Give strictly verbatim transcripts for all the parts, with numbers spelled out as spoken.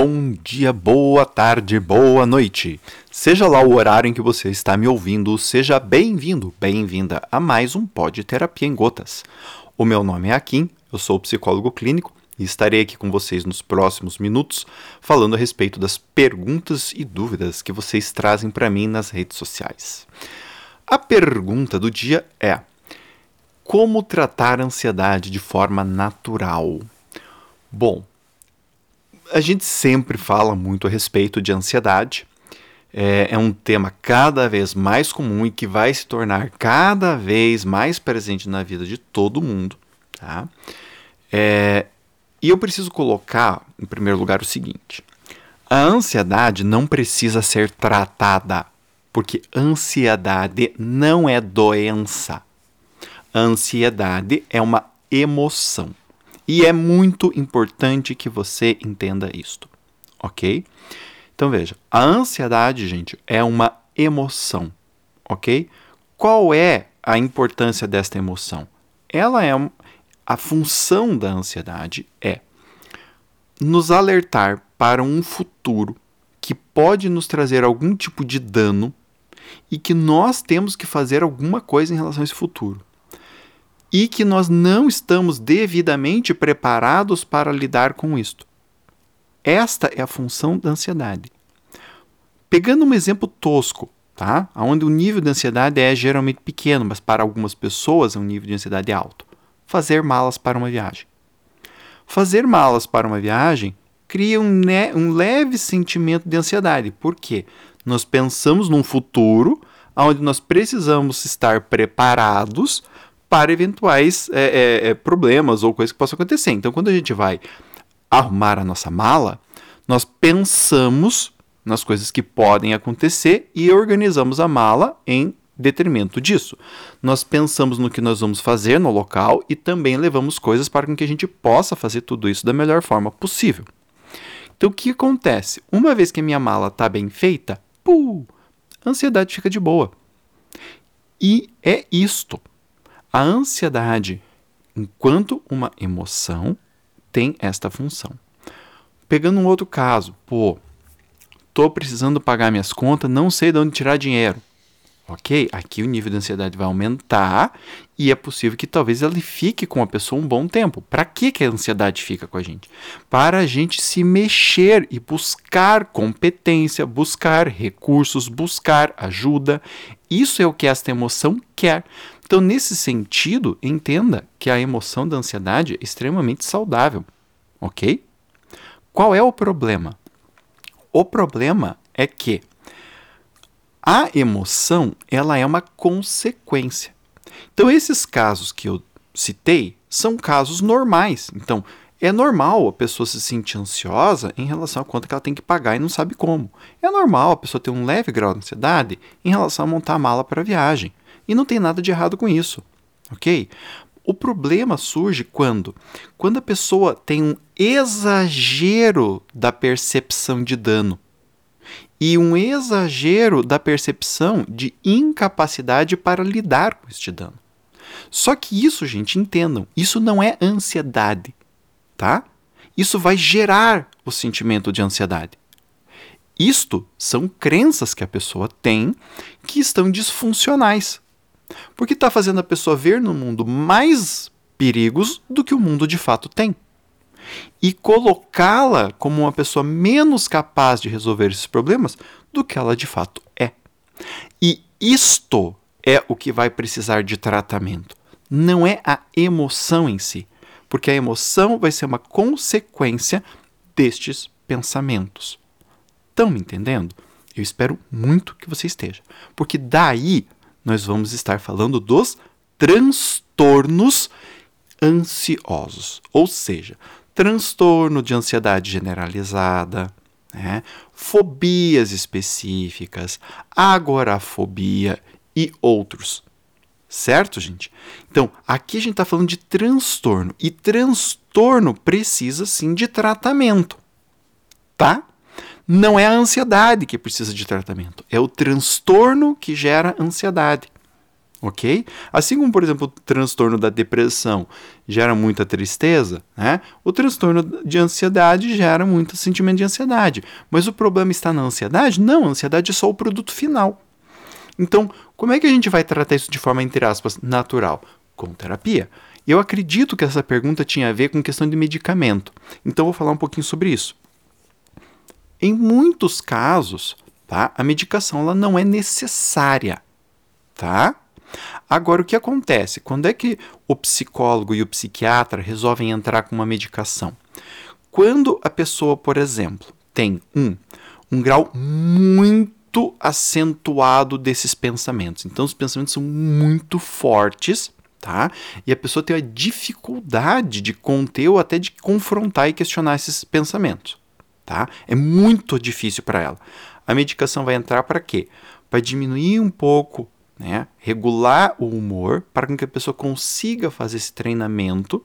Bom dia, boa tarde, boa noite. Seja lá o horário em que você está me ouvindo, seja bem-vindo, bem-vinda a mais um PodTerapia em Gotas. O meu nome é Akin, eu sou psicólogo clínico e estarei aqui com vocês nos próximos minutos falando a respeito das perguntas e dúvidas que vocês trazem para mim nas redes sociais. A pergunta do dia é: como tratar a ansiedade de forma natural? Bom, a gente sempre fala muito a respeito de ansiedade, é, é um tema cada vez mais comum e que vai se tornar cada vez mais presente na vida de todo mundo, tá? É, e eu preciso colocar, em primeiro lugar, o seguinte: a ansiedade não precisa ser tratada, porque ansiedade não é doença. A ansiedade é uma emoção. E é muito importante que você entenda isto, ok? Então veja, a ansiedade, gente, é uma emoção, ok? Qual é a importância desta emoção? Ela é um, a função da ansiedade é nos alertar para um futuro que pode nos trazer algum tipo de dano e que nós temos que fazer alguma coisa em relação a esse futuro. E que nós não estamos devidamente preparados para lidar com isto. Esta é a função da ansiedade. Pegando um exemplo tosco, tá? Onde o nível de ansiedade é geralmente pequeno, mas para algumas pessoas é um nível de ansiedade alto. Fazer malas para uma viagem. Fazer malas para uma viagem cria um, ne- um leve sentimento de ansiedade. Por quê? Nós pensamos num futuro onde nós precisamos estar preparados para eventuais é, é, problemas ou coisas que possam acontecer. Então, quando a gente vai arrumar a nossa mala, nós pensamos nas coisas que podem acontecer e organizamos a mala em detrimento disso. Nós pensamos no que nós vamos fazer no local e também levamos coisas para que a gente possa fazer tudo isso da melhor forma possível. Então, o que acontece? Uma vez que a minha mala está bem feita, puh, a ansiedade fica de boa. E é isto. A ansiedade, enquanto uma emoção, tem esta função. Pegando um outro caso, pô, tô precisando pagar minhas contas, não sei de onde tirar dinheiro. Ok? Aqui o nível de ansiedade vai aumentar e é possível que talvez ela fique com a pessoa um bom tempo. Para que que a ansiedade fica com a gente? Para a gente se mexer e buscar competência, buscar recursos, buscar ajuda. Isso é o que esta emoção quer. Então, nesse sentido, entenda que a emoção da ansiedade é extremamente saudável, ok? Qual é o problema? O problema é que a emoção, ela é uma consequência. Então, esses casos que eu citei são casos normais. Então, é normal a pessoa se sentir ansiosa em relação à conta que ela tem que pagar e não sabe como. É normal a pessoa ter um leve grau de ansiedade em relação a montar a mala para a viagem. E não tem nada de errado com isso, ok? O problema surge quando? Quando a pessoa tem um exagero da percepção de dano e um exagero da percepção de incapacidade para lidar com este dano. Só que isso, gente, entendam, isso não é ansiedade, tá? Isso vai gerar o sentimento de ansiedade. Isto são crenças que a pessoa tem que estão disfuncionais. Porque está fazendo a pessoa ver no mundo mais perigos do que o mundo de fato tem. E colocá-la como uma pessoa menos capaz de resolver esses problemas do que ela de fato é. E isto é o que vai precisar de tratamento. Não é a emoção em si. Porque a emoção vai ser uma consequência destes pensamentos. Estão me entendendo? Eu espero muito que você esteja. Porque daí nós vamos estar falando dos transtornos ansiosos. Ou seja, transtorno de ansiedade generalizada, né? Fobias específicas, agorafobia e outros. Certo, gente? Então, aqui a gente está falando de transtorno. E transtorno precisa, sim, de tratamento. Tá? Não é a ansiedade que precisa de tratamento. É o transtorno que gera ansiedade. ok? Assim como, por exemplo, o transtorno da depressão gera muita tristeza, né? O transtorno de ansiedade gera muito sentimento de ansiedade. Mas o problema está na ansiedade? Não, a ansiedade é só o produto final. Então, como é que a gente vai tratar isso de forma, entre aspas, natural? Com terapia. Eu acredito que essa pergunta tinha a ver com questão de medicamento. Então, vou falar um pouquinho sobre isso. Em muitos casos, tá? A medicação ela não é necessária, tá? Agora, o que acontece? Quando é que o psicólogo e o psiquiatra resolvem entrar com uma medicação? Quando a pessoa, por exemplo, tem um, um grau muito acentuado desses pensamentos. Então, os pensamentos são muito fortes, tá? E a pessoa tem a dificuldade de conter ou até de confrontar e questionar esses pensamentos, tá? É muito difícil para ela. A medicação vai entrar para quê? Para diminuir um pouco, né, regular o humor para que a pessoa consiga fazer esse treinamento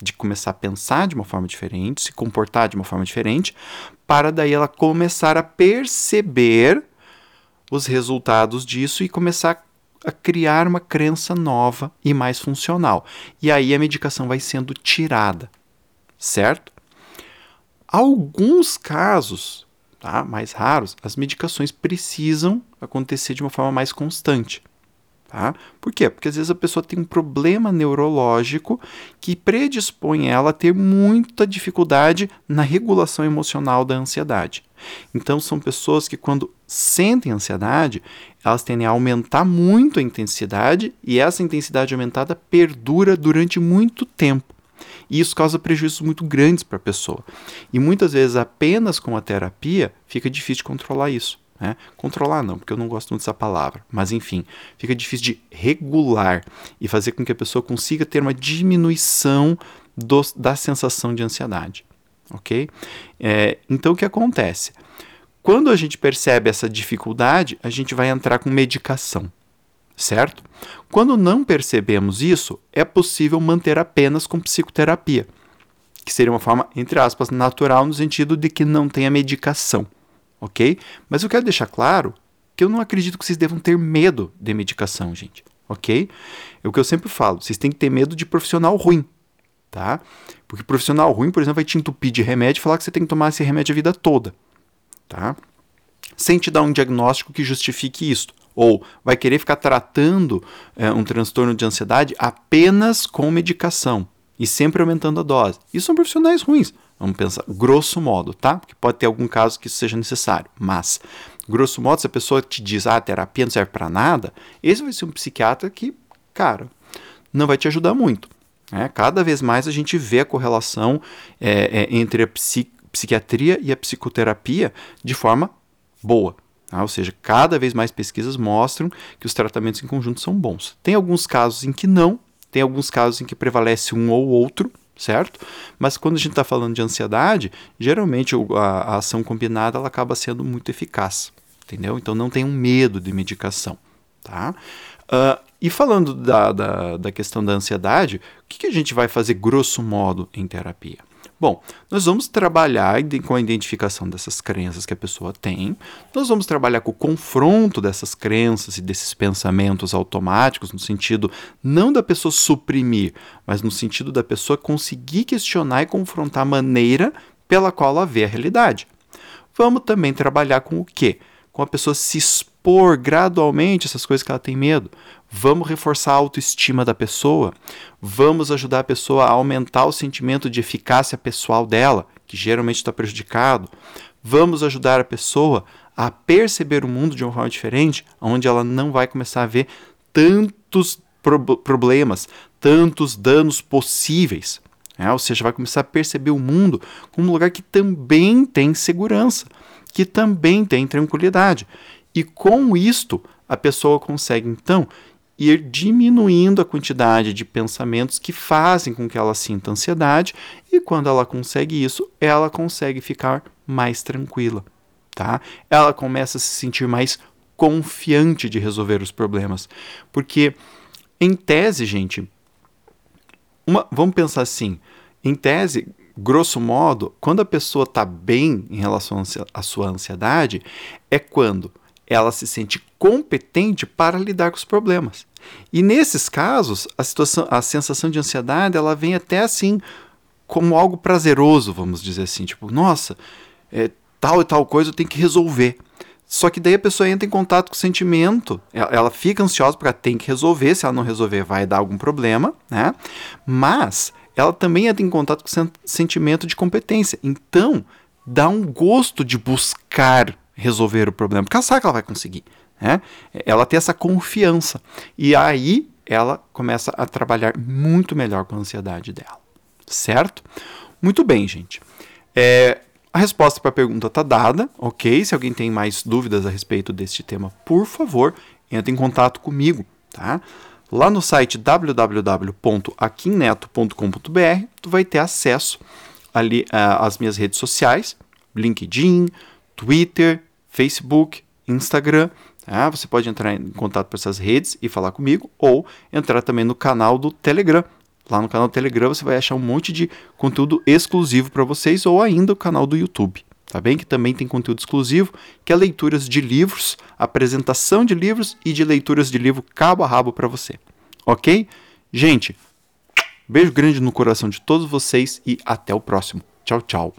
de começar a pensar de uma forma diferente, se comportar de uma forma diferente, para daí ela começar a perceber os resultados disso e começar a criar uma crença nova e mais funcional. E aí a medicação vai sendo tirada, certo? Alguns casos, tá, mais raros, as medicações precisam acontecer de uma forma mais constante. Tá? Por quê? Porque às vezes a pessoa tem um problema neurológico que predispõe ela a ter muita dificuldade na regulação emocional da ansiedade. Então são pessoas que quando sentem ansiedade, elas tendem a aumentar muito a intensidade e essa intensidade aumentada perdura durante muito tempo. E isso causa prejuízos muito grandes para a pessoa. E muitas vezes apenas com a terapia fica difícil de controlar isso. Né? Controlar não, porque eu não gosto muito dessa palavra, mas enfim, fica difícil de regular e fazer com que a pessoa consiga ter uma diminuição do, da sensação de ansiedade, ok? É, então o que acontece? Quando a gente percebe essa dificuldade, a gente vai entrar com medicação, certo? Quando não percebemos isso, é possível manter apenas com psicoterapia, que seria uma forma, entre aspas, natural no sentido de que não tem a medicação. Ok? Mas eu quero deixar claro que eu não acredito que vocês devam ter medo de medicação, gente. Ok? É o que eu sempre falo, vocês têm que ter medo de profissional ruim, tá? Porque profissional ruim, por exemplo, vai te entupir de remédio e falar que você tem que tomar esse remédio a vida toda, tá? Sem te dar um diagnóstico que justifique isso. Ou vai querer ficar tratando é, um transtorno de ansiedade apenas com medicação e sempre aumentando a dose. Isso são profissionais ruins. Vamos pensar, grosso modo, tá? Porque pode ter algum caso que isso seja necessário, mas, grosso modo, se a pessoa te diz, ah, a terapia não serve pra nada, esse vai ser um psiquiatra que, cara, não vai te ajudar muito, né? Cada vez mais a gente vê a correlação é, é, entre a psi- psiquiatria e a psicoterapia de forma boa, tá? Ou seja, cada vez mais pesquisas mostram que os tratamentos em conjunto são bons. Tem alguns casos em que não, tem alguns casos em que prevalece um ou outro, certo? Mas quando a gente está falando de ansiedade, geralmente a, a ação combinada ela acaba sendo muito eficaz, entendeu? Então não tenham medo de medicação, tá? Uh, e falando da, da, da questão da ansiedade, o que, que a gente vai fazer grosso modo em terapia? Bom, nós vamos trabalhar com a identificação dessas crenças que a pessoa tem, nós vamos trabalhar com o confronto dessas crenças e desses pensamentos automáticos, no sentido não da pessoa suprimir, mas no sentido da pessoa conseguir questionar e confrontar a maneira pela qual ela vê a realidade. Vamos também trabalhar com o quê? Com a pessoa se expor gradualmente essas coisas que ela tem medo. Vamos reforçar a autoestima da pessoa, vamos ajudar a pessoa a aumentar o sentimento de eficácia pessoal dela, que geralmente está prejudicado, vamos ajudar a pessoa a perceber o mundo de uma forma diferente, onde ela não vai começar a ver tantos pro- problemas, tantos danos possíveis, né? Ou seja, vai começar a perceber o mundo como um lugar que também tem segurança, que também tem tranquilidade, e com isto a pessoa consegue então ir diminuindo a quantidade de pensamentos que fazem com que ela sinta ansiedade, e quando ela consegue isso, ela consegue ficar mais tranquila, tá? Ela começa a se sentir mais confiante de resolver os problemas, porque em tese, gente, uma, vamos pensar assim, em tese, grosso modo, quando a pessoa está bem em relação à sua ansiedade, é quando ela se sente competente para lidar com os problemas. E nesses casos, a, situação, a sensação de ansiedade, ela vem até assim, como algo prazeroso, vamos dizer assim. Tipo, nossa, é, tal e tal coisa eu tenho que resolver. Só que daí a pessoa entra em contato com o sentimento, ela, ela fica ansiosa porque ela tem que resolver, se ela não resolver vai dar algum problema, né? Mas ela também entra em contato com o sentimento de competência. Então, dá um gosto de buscar resolver o problema, porque ela sabe que ela vai conseguir, né? Ela tem essa confiança. E aí, ela começa a trabalhar muito melhor com a ansiedade dela, certo? Muito bem, gente. É... A resposta para a pergunta está dada, ok? Se alguém tem mais dúvidas a respeito deste tema, por favor, entre em contato comigo, tá? Lá no site w w w ponto akin neto ponto com ponto b r, tu vai ter acesso ali uh, às minhas redes sociais, LinkedIn, Twitter, Facebook, Instagram, tá? Você pode entrar em contato por essas redes e falar comigo, ou entrar também no canal do Telegram. Lá no canal do Telegram você vai achar um monte de conteúdo exclusivo para vocês, ou ainda o canal do YouTube, tá bem? Que também tem conteúdo exclusivo, que é leituras de livros, apresentação de livros e de leituras de livro cabo a rabo para você, ok? Gente, beijo grande no coração de todos vocês e até o próximo. Tchau, tchau.